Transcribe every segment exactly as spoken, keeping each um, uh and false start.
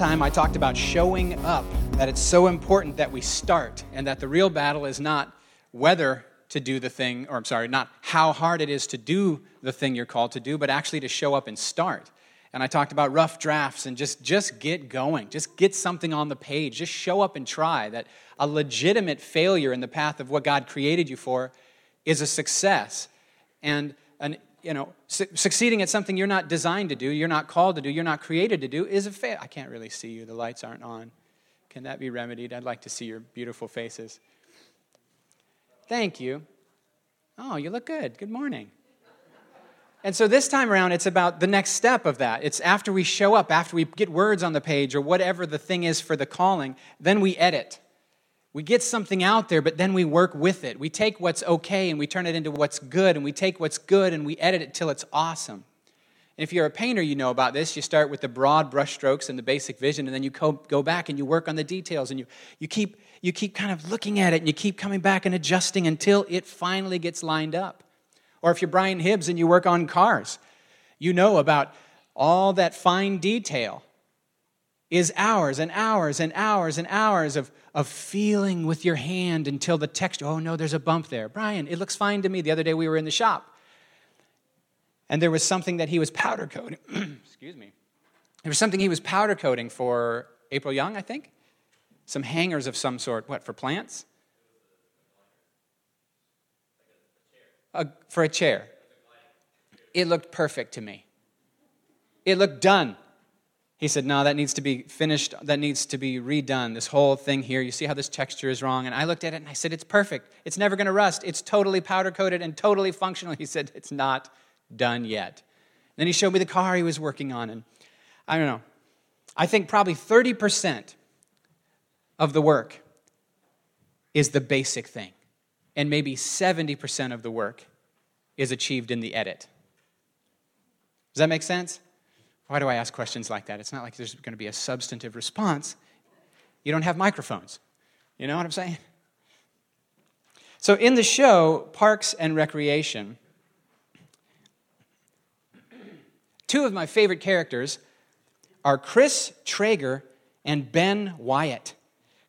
last time I talked about showing up, that it's so important that we start, and that the real battle is not whether to do the thing, or I'm sorry, not how hard it is to do the thing you're called to do, but actually to show up and start. And I talked about rough drafts and just, just get going. Just get something on the page. Just show up and try. That a legitimate failure in the path of what God created you for is a success. And an, you know, su- succeeding at something you're not designed to do, you're not called to do, you're not created to do is a fail. I can't really see you. The lights aren't on. Can that be remedied? I'd like to see your beautiful faces. Thank you. Oh, you look good. Good morning. And so this time around, it's about the next step of that. It's after we show up, after we get words on the page or whatever the thing is for the calling, then we edit. We get something out there, but then we work with it. We take what's okay and we turn it into what's good, and we take what's good and we edit it till it's awesome. And if you're a painter, you know about this. You start with the broad brush strokes and the basic vision, and then you co- go back and you work on the details, and you, you, keep, you keep kind of looking at it, and you keep coming back and adjusting until it finally gets lined up. Or if you're Brian Hibbs and you work on cars, you know about all that fine detail is hours and hours and hours and hours of, of feeling with your hand until the texture, oh no, there's a bump there. Brian, it looks fine to me. The other day we were in the shop and there was something that he was powder coating. Excuse me. There was something he was powder coating for April Young, I think. Some hangers of some sort. What, for plants? A, for a chair. It looked perfect to me. It looked done. He said, no, that needs to be finished. That needs to be redone. This whole thing here, you see how this texture is wrong? And I looked at it and I said, it's perfect. It's never going to rust. It's totally powder coated and totally functional. He said, it's not done yet. And then he showed me the car he was working on. And I don't know, I think probably thirty percent of the work is the basic thing. And maybe seventy percent of the work is achieved in the edit. Does that make sense? Why do I ask questions like that? It's not like there's going to be a substantive response. You don't have microphones. You know what I'm saying? So in the show, Parks and Recreation, two of my favorite characters are Chris Traeger and Ben Wyatt.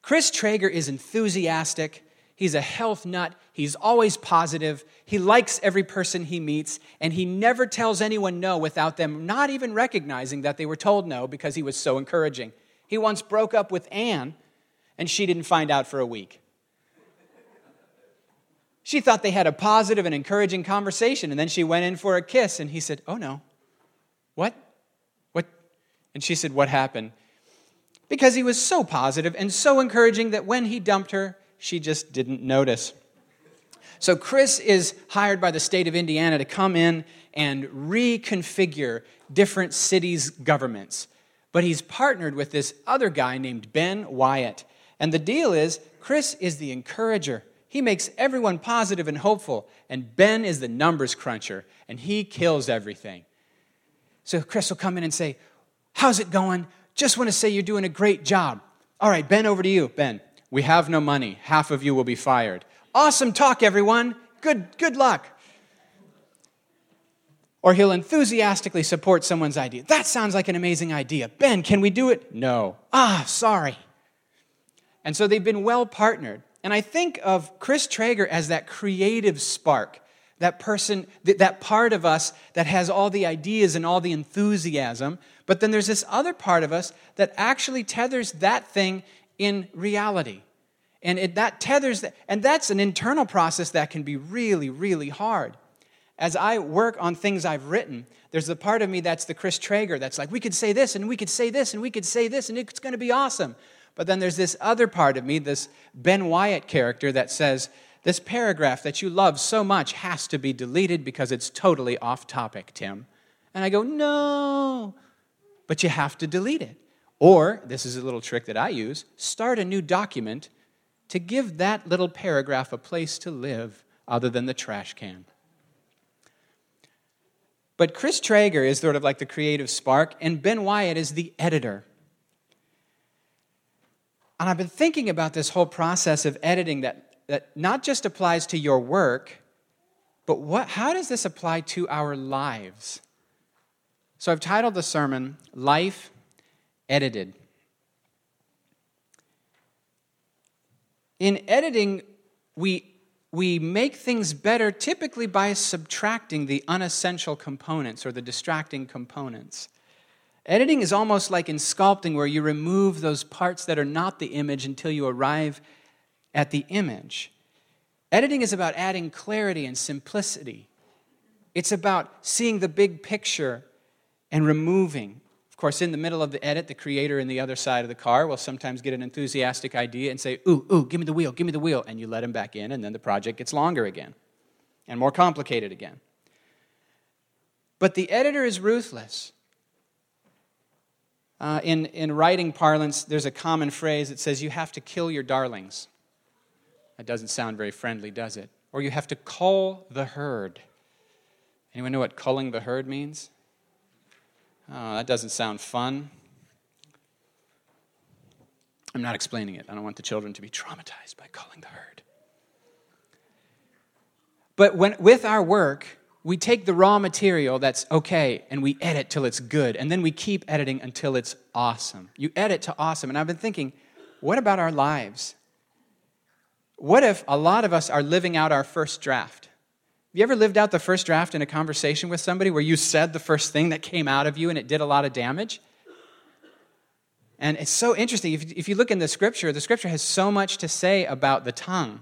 Chris Traeger is enthusiastic. He's a health nut. He's always positive. He likes every person he meets, and he never tells anyone no without them not even recognizing that they were told no because he was so encouraging. He once broke up with Ann, and she didn't find out for a week. She thought they had a positive and encouraging conversation, and then she went in for a kiss, and he said, oh no. What? What? And she said, what happened? Because he was so positive and so encouraging that when he dumped her, she just didn't notice. So Chris is hired by the state of Indiana to come in and reconfigure different cities' governments. But he's partnered with this other guy named Ben Wyatt. And the deal is, Chris is the encourager. He makes everyone positive and hopeful. And Ben is the numbers cruncher, and he kills everything. So Chris will come in and say, how's it going? Just want to say you're doing a great job. All right, Ben, over to you. Ben. We have no money. Half of you will be fired. Awesome talk, everyone. Good, good luck. Or he'll enthusiastically support someone's idea. That sounds like an amazing idea. Ben, can we do it? No. Ah, sorry. And so they've been well partnered. And I think of Chris Traeger as that creative spark, that person, that part of us that has all the ideas and all the enthusiasm. But then there's this other part of us that actually tethers that thing in reality, and it, that tethers, the, and that's an internal process that can be really, really hard. As I work on things I've written, there's the part of me that's the Chris Traeger that's like, we could say this, and we could say this, and we could say this, and it's going to be awesome. But then there's this other part of me, this Ben Wyatt character that says, this paragraph that you love so much has to be deleted because it's totally off topic, Tim. And I go, no, but you have to delete it. Or, this is a little trick that I use, start a new document to give that little paragraph a place to live other than the trash can. But Chris Traeger is sort of like the creative spark, and Ben Wyatt is the editor. And I've been thinking about this whole process of editing that, that not just applies to your work, but what, how does this apply to our lives? So I've titled the sermon, Life Edited. In editing, we we make things better typically by subtracting the unessential components or the distracting components. Editing is almost like in sculpting, where you remove those parts that are not the image until you arrive at the image. Editing is about adding clarity and simplicity. It's about seeing the big picture and removing. Of course, in the middle of the edit, the creator in the other side of the car will sometimes get an enthusiastic idea and say, ooh, ooh, give me the wheel, give me the wheel, and you let him back in, and then the project gets longer again and more complicated again. But the editor is ruthless. Uh, in, in writing parlance, there's a common phrase that says, you have to kill your darlings. That doesn't sound very friendly, does it? Or you have to cull the herd. Anyone know what culling the herd means? Oh, that doesn't sound fun. I'm not explaining it. I don't want the children to be traumatized by culling the herd. But when with our work, we take the raw material that's okay, and we edit till it's good, and then we keep editing until it's awesome. You edit to awesome. And I've been thinking, what about our lives? What if a lot of us are living out our first draft? Have you ever lived out the first draft in a conversation with somebody where you said the first thing that came out of you and it did a lot of damage? And it's so interesting. If, if you look in the Scripture, the Scripture has so much to say about the tongue.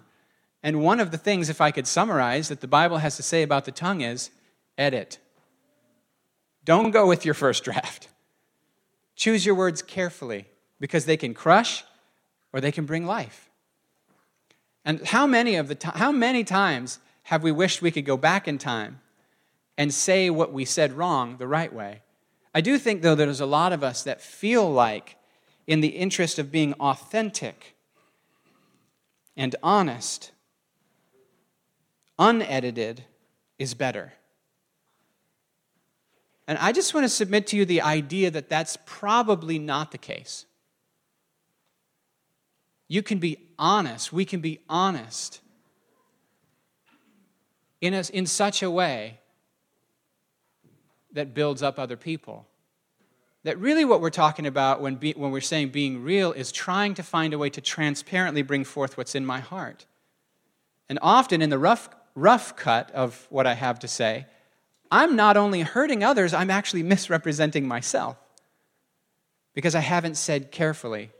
And one of the things, if I could summarize, that the Bible has to say about the tongue is edit. Don't go with your first draft. Choose your words carefully, because they can crush or they can bring life. And how many of the to- how many times have we wished we could go back in time and say what we said wrong the right way? I do think, though, there's a lot of us that feel like, in the interest of being authentic and honest, unedited is better. And I just want to submit to you the idea that that's probably not the case. You can be honest. We can be honest in a, in such a way that builds up other people. That really what we're talking about when, be, when we're saying being real is trying to find a way to transparently bring forth what's in my heart. And often in the rough, rough cut of what I have to say, I'm not only hurting others, I'm actually misrepresenting myself, because I haven't said carefully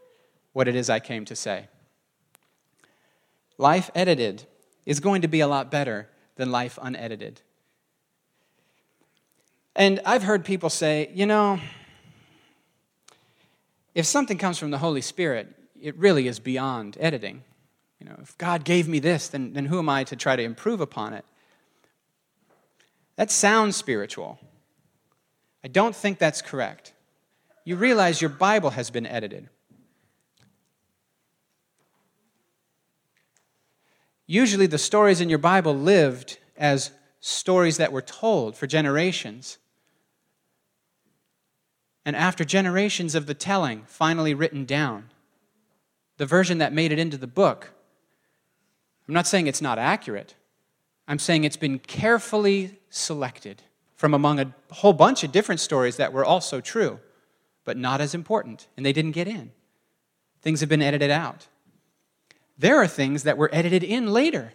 what it is I came to say. Life edited is going to be a lot better than life unedited. And I've heard people say, you know, if something comes from the Holy Spirit, it really is beyond editing. You know, if God gave me this, then, then who am I to try to improve upon it? That sounds spiritual. I don't think that's correct. You realize your Bible has been edited. Usually the stories in your Bible lived as stories that were told for generations. And after generations of the telling, finally written down, the version that made it into the book, I'm not saying it's not accurate. I'm saying it's been carefully selected from among a whole bunch of different stories that were also true, but not as important, and they didn't get in. Things have been edited out. There are things that were edited in later.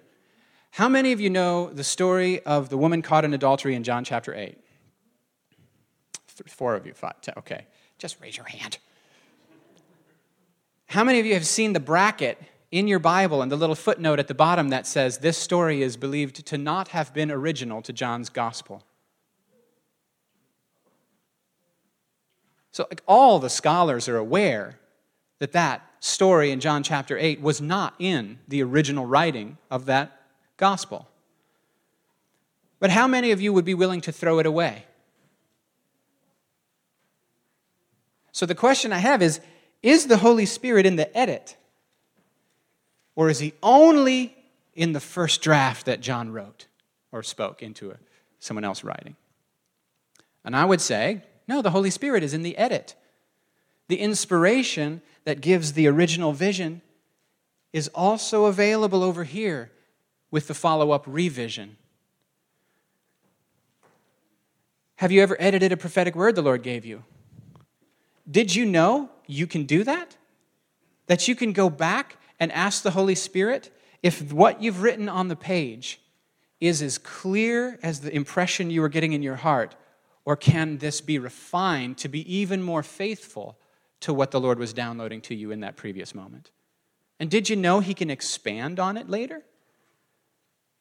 How many of you know the story of the woman caught in adultery in John chapter eight? Four of you, five, ten, okay. Just raise your hand. How many of you have seen the bracket in your Bible and the little footnote at the bottom that says, this story is believed to not have been original to John's gospel? So like, all the scholars are aware that that story in John chapter eight was not in the original writing of that gospel. But how many of you would be willing to throw it away? So the question I have is, is the Holy Spirit in the edit? Or is he only in the first draft that John wrote or spoke into a, someone else writing? And I would say, no, the Holy Spirit is in the edit. The inspiration that gives the original vision is also available over here with the follow-up revision. Have you ever edited a prophetic word the Lord gave you? Did you know you can do that? That you can go back and ask the Holy Spirit if what you've written on the page is as clear as the impression you are getting in your heart, or can this be refined to be even more faithful to what the Lord was downloading to you in that previous moment? And did you know He can expand on it later?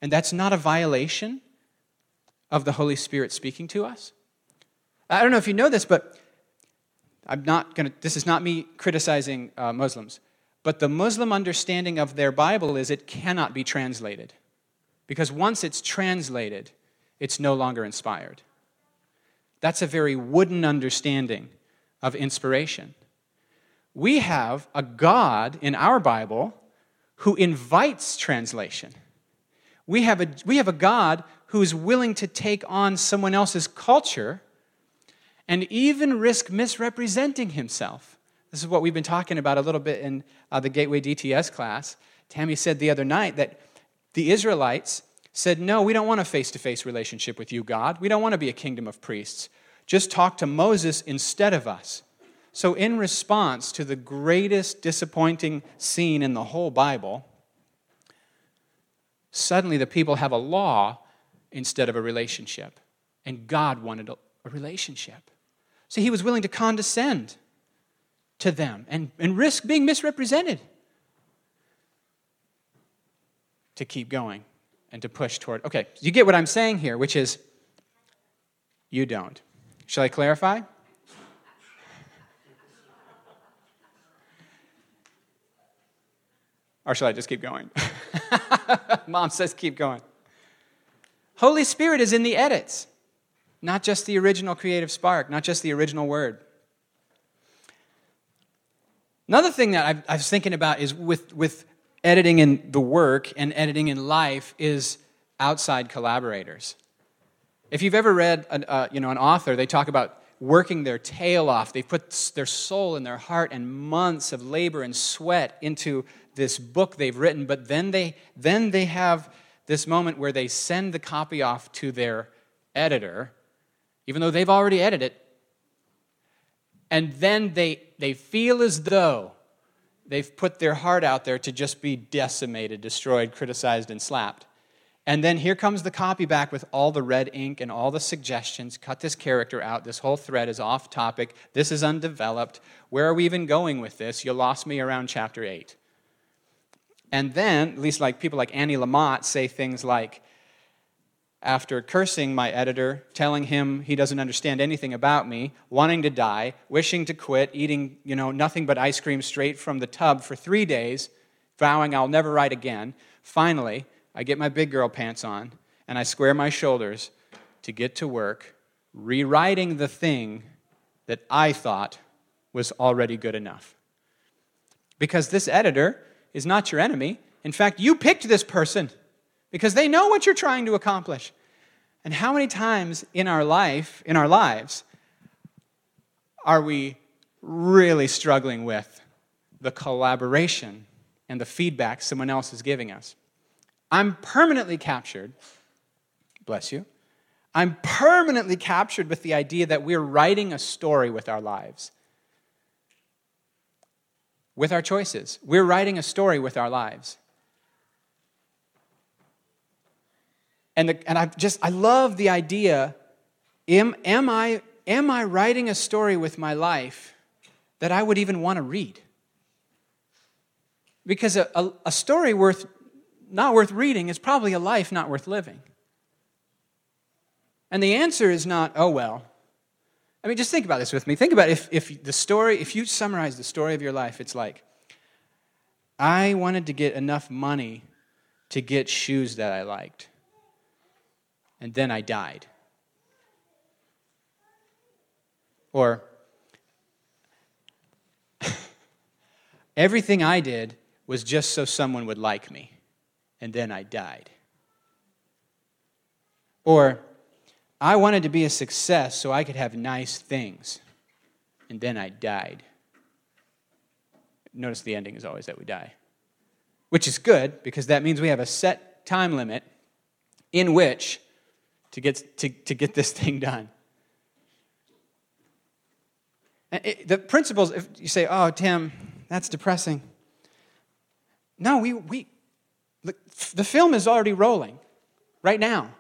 And that's not a violation of the Holy Spirit speaking to us? I don't know if you know this, but I'm not going to, this is not me criticizing uh, Muslims, but the Muslim understanding of their Bible is it cannot be translated. Because once it's translated, it's no longer inspired. That's a very wooden understanding of inspiration. We have a God in our Bible who invites translation. We have a, we have a God who is willing to take on someone else's culture and even risk misrepresenting Himself. This is what we've been talking about a little bit in uh, the Gateway D T S class. Tammy said the other night that the Israelites said, no, we don't want a face-to-face relationship with you, God. We don't want to be a kingdom of priests. Just talk to Moses instead of us. So in response to the greatest disappointing scene in the whole Bible, suddenly the people have a law instead of a relationship. And God wanted a relationship. So He was willing to condescend to them and, and risk being misrepresented to keep going and to push toward. Okay, you get what I'm saying here, which is you don't. Shall I clarify? Or shall I just keep going? Mom says keep going. Holy Spirit is in the edits, not just the original creative spark, not just the original word. Another thing that I've, I was thinking about is with, with editing in the work and editing in life is outside collaborators. If you've ever read an, uh, you know, an author, they talk about working their tail off. They put their soul and their heart and months of labor and sweat into this book they've written, but then they then they have this moment where they send the copy off to their editor, even though they've already edited it, and then they they feel as though they've put their heart out there to just be decimated, destroyed, criticized, and slapped. And then here comes the copy back with all the red ink and all the suggestions. Cut this character out. This whole thread is off topic. This is undeveloped. Where are we even going with this? You lost me around chapter eight. And then, at least like people like Annie Lamott say things like, after cursing my editor, telling him he doesn't understand anything about me, wanting to die, wishing to quit, eating, you know, nothing but ice cream straight from the tub for three days, vowing I'll never write again, finally, I get my big girl pants on, and I square my shoulders to get to work, rewriting the thing that I thought was already good enough. Because this editor is not your enemy. In fact, you picked this person because they know what you're trying to accomplish. And how many times in our life, in our lives, are we really struggling with the collaboration and the feedback someone else is giving us? I'm permanently captured, bless you, I'm permanently captured with the idea that we're writing a story with our lives, with our choices. We're writing a story with our lives. And the, and I just, I love the idea, am, am I, am I writing a story with my life that I would even want to read? Because a, a, a story worth not worth reading is probably a life not worth living. And the answer is not, oh, well. I mean, just think about this with me. Think about if if the story, if you summarize the story of your life, it's like, I wanted to get enough money to get shoes that I liked. And then I died. Or, everything I did was just so someone would like me. And then I died. Or, I wanted to be a success so I could have nice things. And then I died. Notice the ending is always that we die. Which is good, because that means we have a set time limit in which to get, to, to get this thing done. It, the principles, if you say, oh, Tim, that's depressing. No, we, we the, the film is already rolling right now.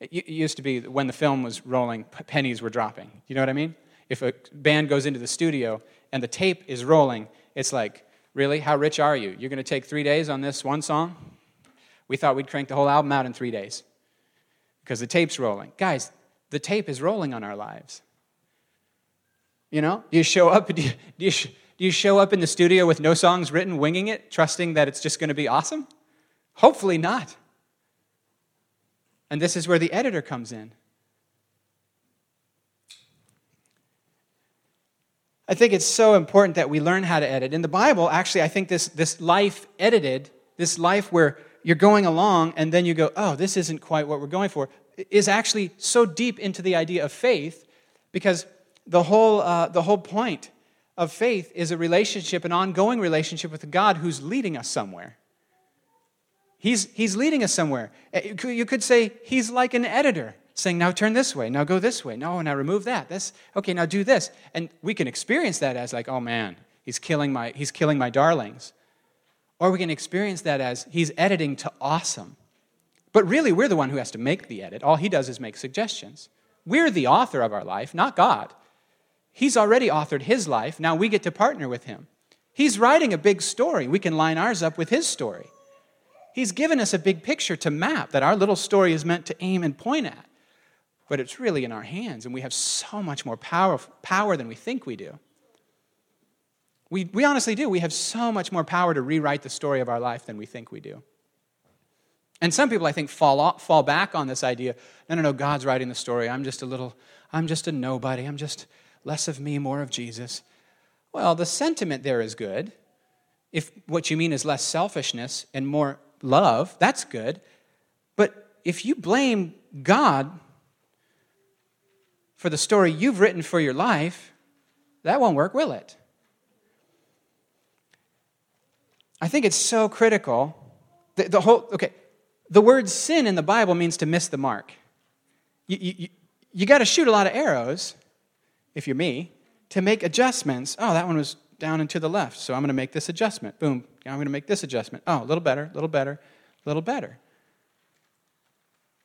It used to be that when the film was rolling, pennies were dropping. You know what I mean? If a band goes into the studio and the tape is rolling, it's like, really? How rich are you? You're going to take three days on this one song? We thought we'd crank the whole album out in three days because the tape's rolling. Guys, the tape is rolling on our lives. You know? Do you show up, do you, do you, do you show up in the studio with no songs written, winging it, trusting that it's just going to be awesome? Hopefully not. And this is where the editor comes in. I think it's so important that we learn how to edit. In the Bible, actually, I think this, this life edited, this life where you're going along and then you go, oh, this isn't quite what we're going for, is actually so deep into the idea of faith, because the whole, uh, the whole point of faith is a relationship, an ongoing relationship with God who's leading us somewhere. He's, he's leading us somewhere. You could say he's like an editor saying, now turn this way, now go this way, no, now remove that. This, okay, now do this. And we can experience that as like, oh man, he's killing my, he's killing my darlings. Or we can experience that as he's editing to awesome. But really, we're the one who has to make the edit. All he does is make suggestions. We're the author of our life, not God. He's already authored his life. Now we get to partner with him. He's writing a big story. We can line ours up with his story. He's given us a big picture to map that our little story is meant to aim and point at. But it's really in our hands, and we have so much more power, power than we think we do. We, we honestly do. We have so much more power to rewrite the story of our life than we think we do. And some people, I think, fall off, fall back on this idea, no, no, no, God's writing the story. I'm just a little, I'm just a nobody. I'm just less of me, more of Jesus. Well, the sentiment there is good. If what you mean is less selfishness and more love, that's good. But if you blame God for the story you've written for your life, that won't work, will it? I think it's so critical. The, the whole, okay, the word sin in the Bible means to miss the mark. You, you, you got to shoot a lot of arrows, if you're me, to make adjustments. Oh, that one was down and to the left, so I'm going to make this adjustment. Boom, I'm going to make this adjustment. Oh, a little better, a little better, a little better.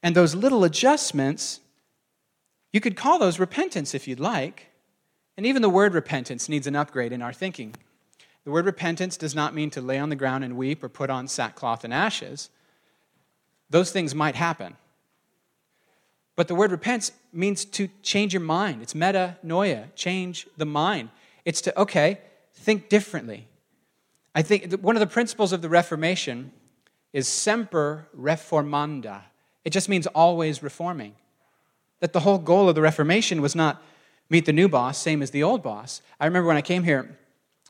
And those little adjustments, you could call those repentance if you'd like. And even the word repentance needs an upgrade in our thinking. The word repentance does not mean to lay on the ground and weep or put on sackcloth and ashes. Those things might happen. But the word repent means to change your mind. It's metanoia, change the mind. It's to, okay, think differently. I think one of the principles of the Reformation is semper reformanda. It just means always reforming. That the whole goal of the Reformation was not meet the new boss, same as the old boss. I remember when I came here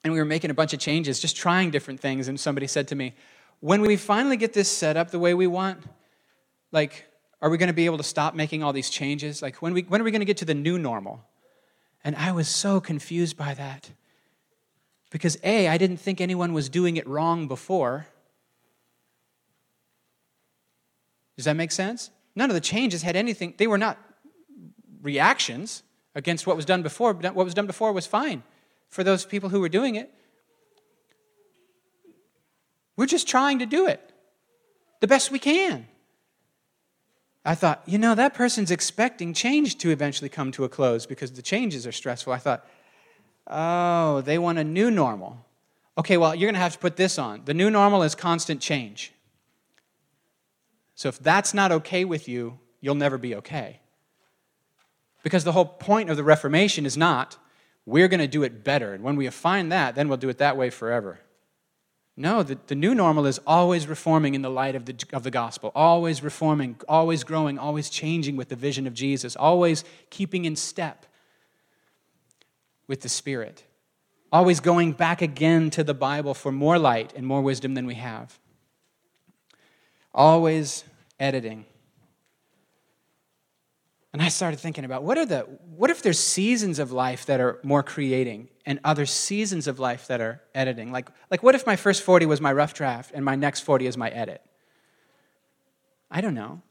and we were making a bunch of changes, just trying different things, and somebody said to me, when we finally get this set up the way we want, like, are we going to be able to stop making all these changes? Like, when we when are we going to get to the new normal? And I was so confused by that. Because A, I didn't think anyone was doing it wrong before. Does that make sense? None of the changes had anything. They were not reactions against what was done before. But what was done before was fine for those people who were doing it. We're just trying to do it the best we can. I thought, you know, that person's expecting change to eventually come to a close because the changes are stressful. I thought, oh, they want a new normal. Okay, well, you're going to have to put this on. The new normal is constant change. So if that's not okay with you, you'll never be okay. Because the whole point of the Reformation is not, we're going to do it better. And when we find that, then we'll do it that way forever. No, the, the new normal is always reforming in the light of the, of the gospel. Always reforming, always growing, always changing with the vision of Jesus. Always keeping in step with the Spirit, always going back again to the Bible for more light and more wisdom than we have, always editing. And I started thinking about, what are the, what if there's seasons of life that are more creating and other seasons of life that are editing? Like, like what if my first forty was my rough draft and my next forty is my edit? I don't know.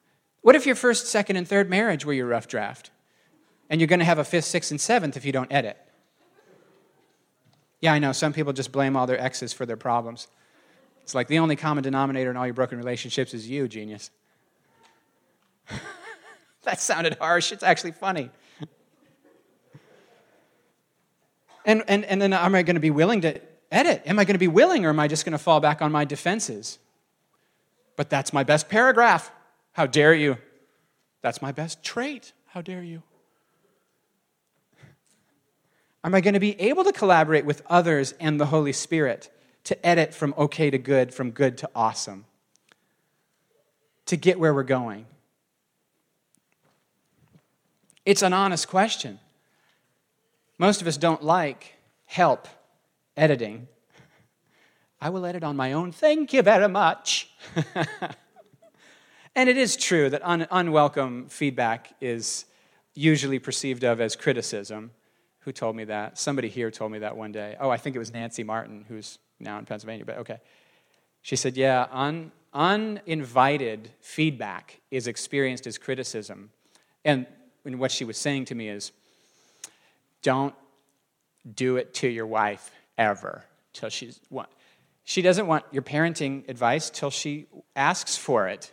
What if your first, second, and third marriage were your rough draft and you're going to have a fifth, sixth, and seventh if you don't edit? Yeah, I know, some people just blame all their exes for their problems. It's like the only common denominator in all your broken relationships is you, genius. That sounded harsh. It's actually funny. And and and then am I going to be willing to edit? Am I going to be willing, or am I just going to fall back on my defenses? But that's my best paragraph. How dare you? That's my best trait. How dare you? Am I going to be able to collaborate with others and the Holy Spirit to edit from okay to good, from good to awesome, to get where we're going? It's an honest question. Most of us don't like help editing. I will edit on my own. Thank you very much. And it is true that un- unwelcome feedback is usually perceived of as criticism. Who told me that? Somebody here told me that one day. Oh, I think it was Nancy Martin, who's now in Pennsylvania, but okay. She said, yeah, un- uninvited feedback is experienced as criticism. And, and what she was saying to me is, don't do it to your wife ever. Till she's what? She doesn't want your parenting advice till she asks for it.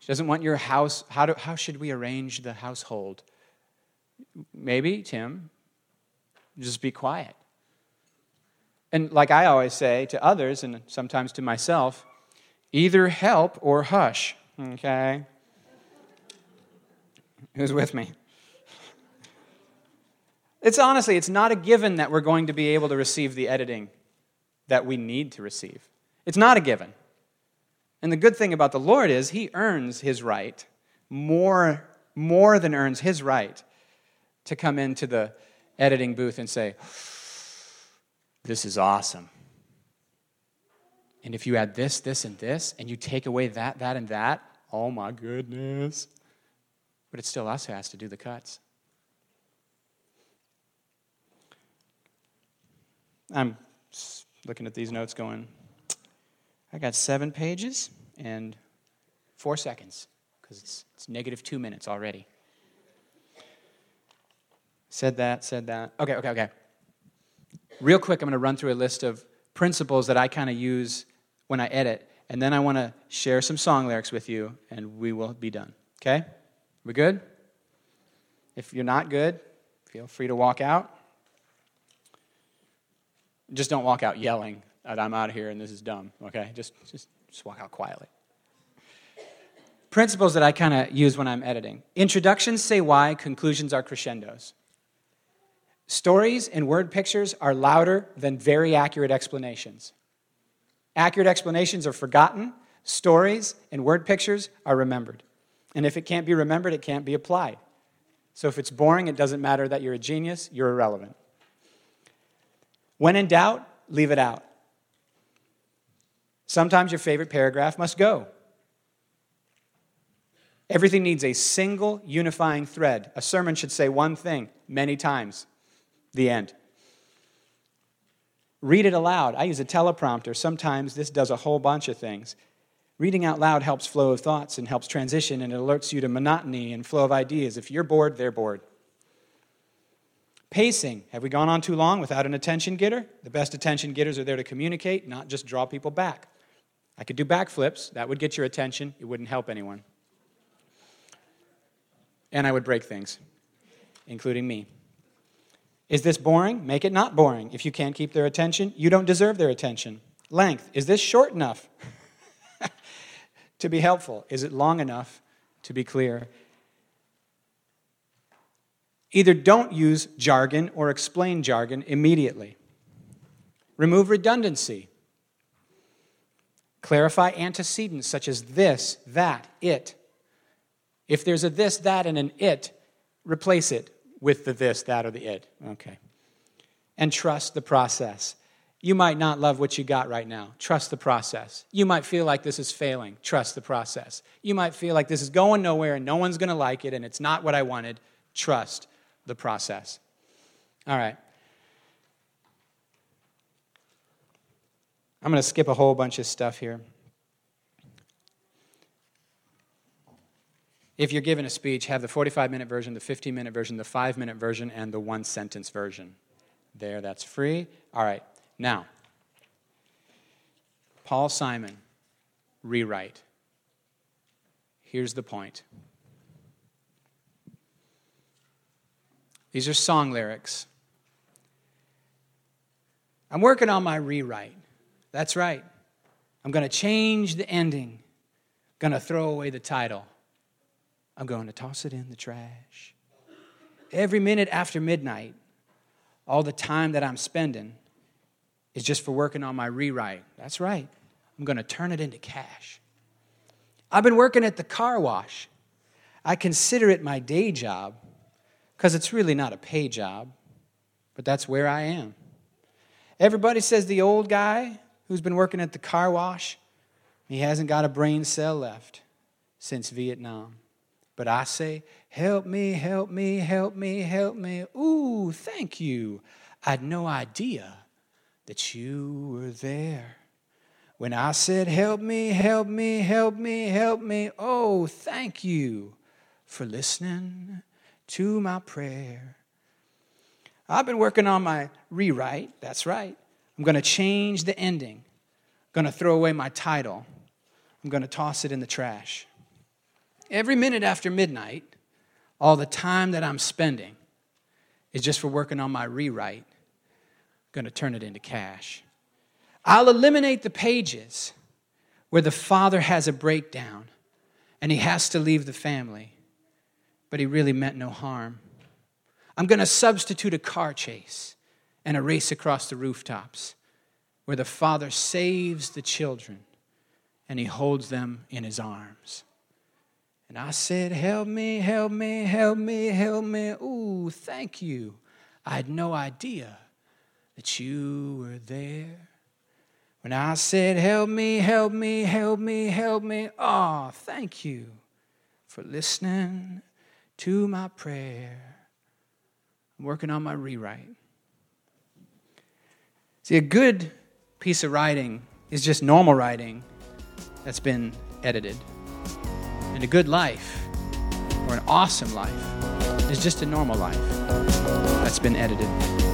She doesn't want your house. How do, how should we arrange the household? Maybe, Tim, just be quiet. And like I always say to others and sometimes to myself, either help or hush, okay? Who's with me? It's honestly, it's not a given that we're going to be able to receive the editing that we need to receive. It's not a given. And the good thing about the Lord is he earns his right, more, more than earns his right, to come into the editing booth and say, this is awesome. And if you add this, this, and this, and you take away that, that, and that, oh my goodness. But it's still us who has to do the cuts. I'm looking at these notes going, I got seven pages and four seconds, because it's, it's negative two minutes already. Said that, said that. Okay, okay, okay. Real quick, I'm going to run through a list of principles that I kind of use when I edit, and then I want to share some song lyrics with you, and we will be done. Okay? We good? If you're not good, feel free to walk out. Just don't walk out yelling that I'm out of here and this is dumb, okay? Just just, just walk out quietly. Principles that I kind of use when I'm editing. Introductions say why, conclusions are crescendos. Stories and word pictures are louder than very accurate explanations. Accurate explanations are forgotten. Stories and word pictures are remembered. And if it can't be remembered, it can't be applied. So if it's boring, it doesn't matter that you're a genius, you're irrelevant. When in doubt, leave it out. Sometimes your favorite paragraph must go. Everything needs a single unifying thread. A sermon should say one thing many times. The end. Read it aloud. I use a teleprompter. Sometimes this does a whole bunch of things. Reading out loud helps flow of thoughts and helps transition, and it alerts you to monotony and flow of ideas. If you're bored, they're bored. Pacing. Have we gone on too long without an attention getter? The best attention getters are there to communicate, not just draw people back. I could do backflips. That would get your attention. It wouldn't help anyone. And I would break things, including me. Is this boring? Make it not boring. If you can't keep their attention, you don't deserve their attention. Length. Is this short enough to be helpful? Is it long enough to be clear? Either don't use jargon or explain jargon immediately. Remove redundancy. Clarify antecedents such as this, that, it. If there's a this, that, and an it, replace it with the this, that, or the it. Okay. And trust the process. You might not love what you got right now. Trust the process. You might feel like this is failing. Trust the process. You might feel like this is going nowhere and no one's going to like it and it's not what I wanted. Trust the process. All right. I'm going to skip a whole bunch of stuff here. If you're giving a speech, have the forty-five minute version, the fifteen minute version, the five minute version, and the one-sentence version. There, that's free. All right. Now, Paul Simon, rewrite. Here's the point. These are song lyrics. I'm working on my rewrite. That's right. I'm going to change the ending. I'm going to throw away the title. I'm going to toss it in the trash. Every minute after midnight, all the time that I'm spending is just for working on my rewrite. That's right. I'm going to turn it into cash. I've been working at the car wash. I consider it my day job because it's really not a pay job, but that's where I am. Everybody says the old guy who's been working at the car wash, he hasn't got a brain cell left since Vietnam. But I say, help me, help me, help me, help me. Ooh, thank you. I'd no idea that you were there. When I said, help me, help me, help me, help me, oh, thank you for listening to my prayer. I've been working on my rewrite, that's right. I'm going to change the ending. I'm going to throw away my title. I'm going to toss it in the trash. Every minute after midnight, all the time that I'm spending is just for working on my rewrite. Going to turn it into cash. I'll eliminate the pages where the father has a breakdown and he has to leave the family, but he really meant no harm. I'm going to substitute a car chase and a race across the rooftops where the father saves the children and he holds them in his arms. And I said, help me, help me, help me, help me. Ooh, thank you. I had no idea that you were there. When I said, help me, help me, help me, help me. Oh, thank you for listening to my prayer. I'm working on my rewrite. See, a good piece of writing is just normal writing that's been edited. And a good life, or an awesome life, is just a normal life that's been edited.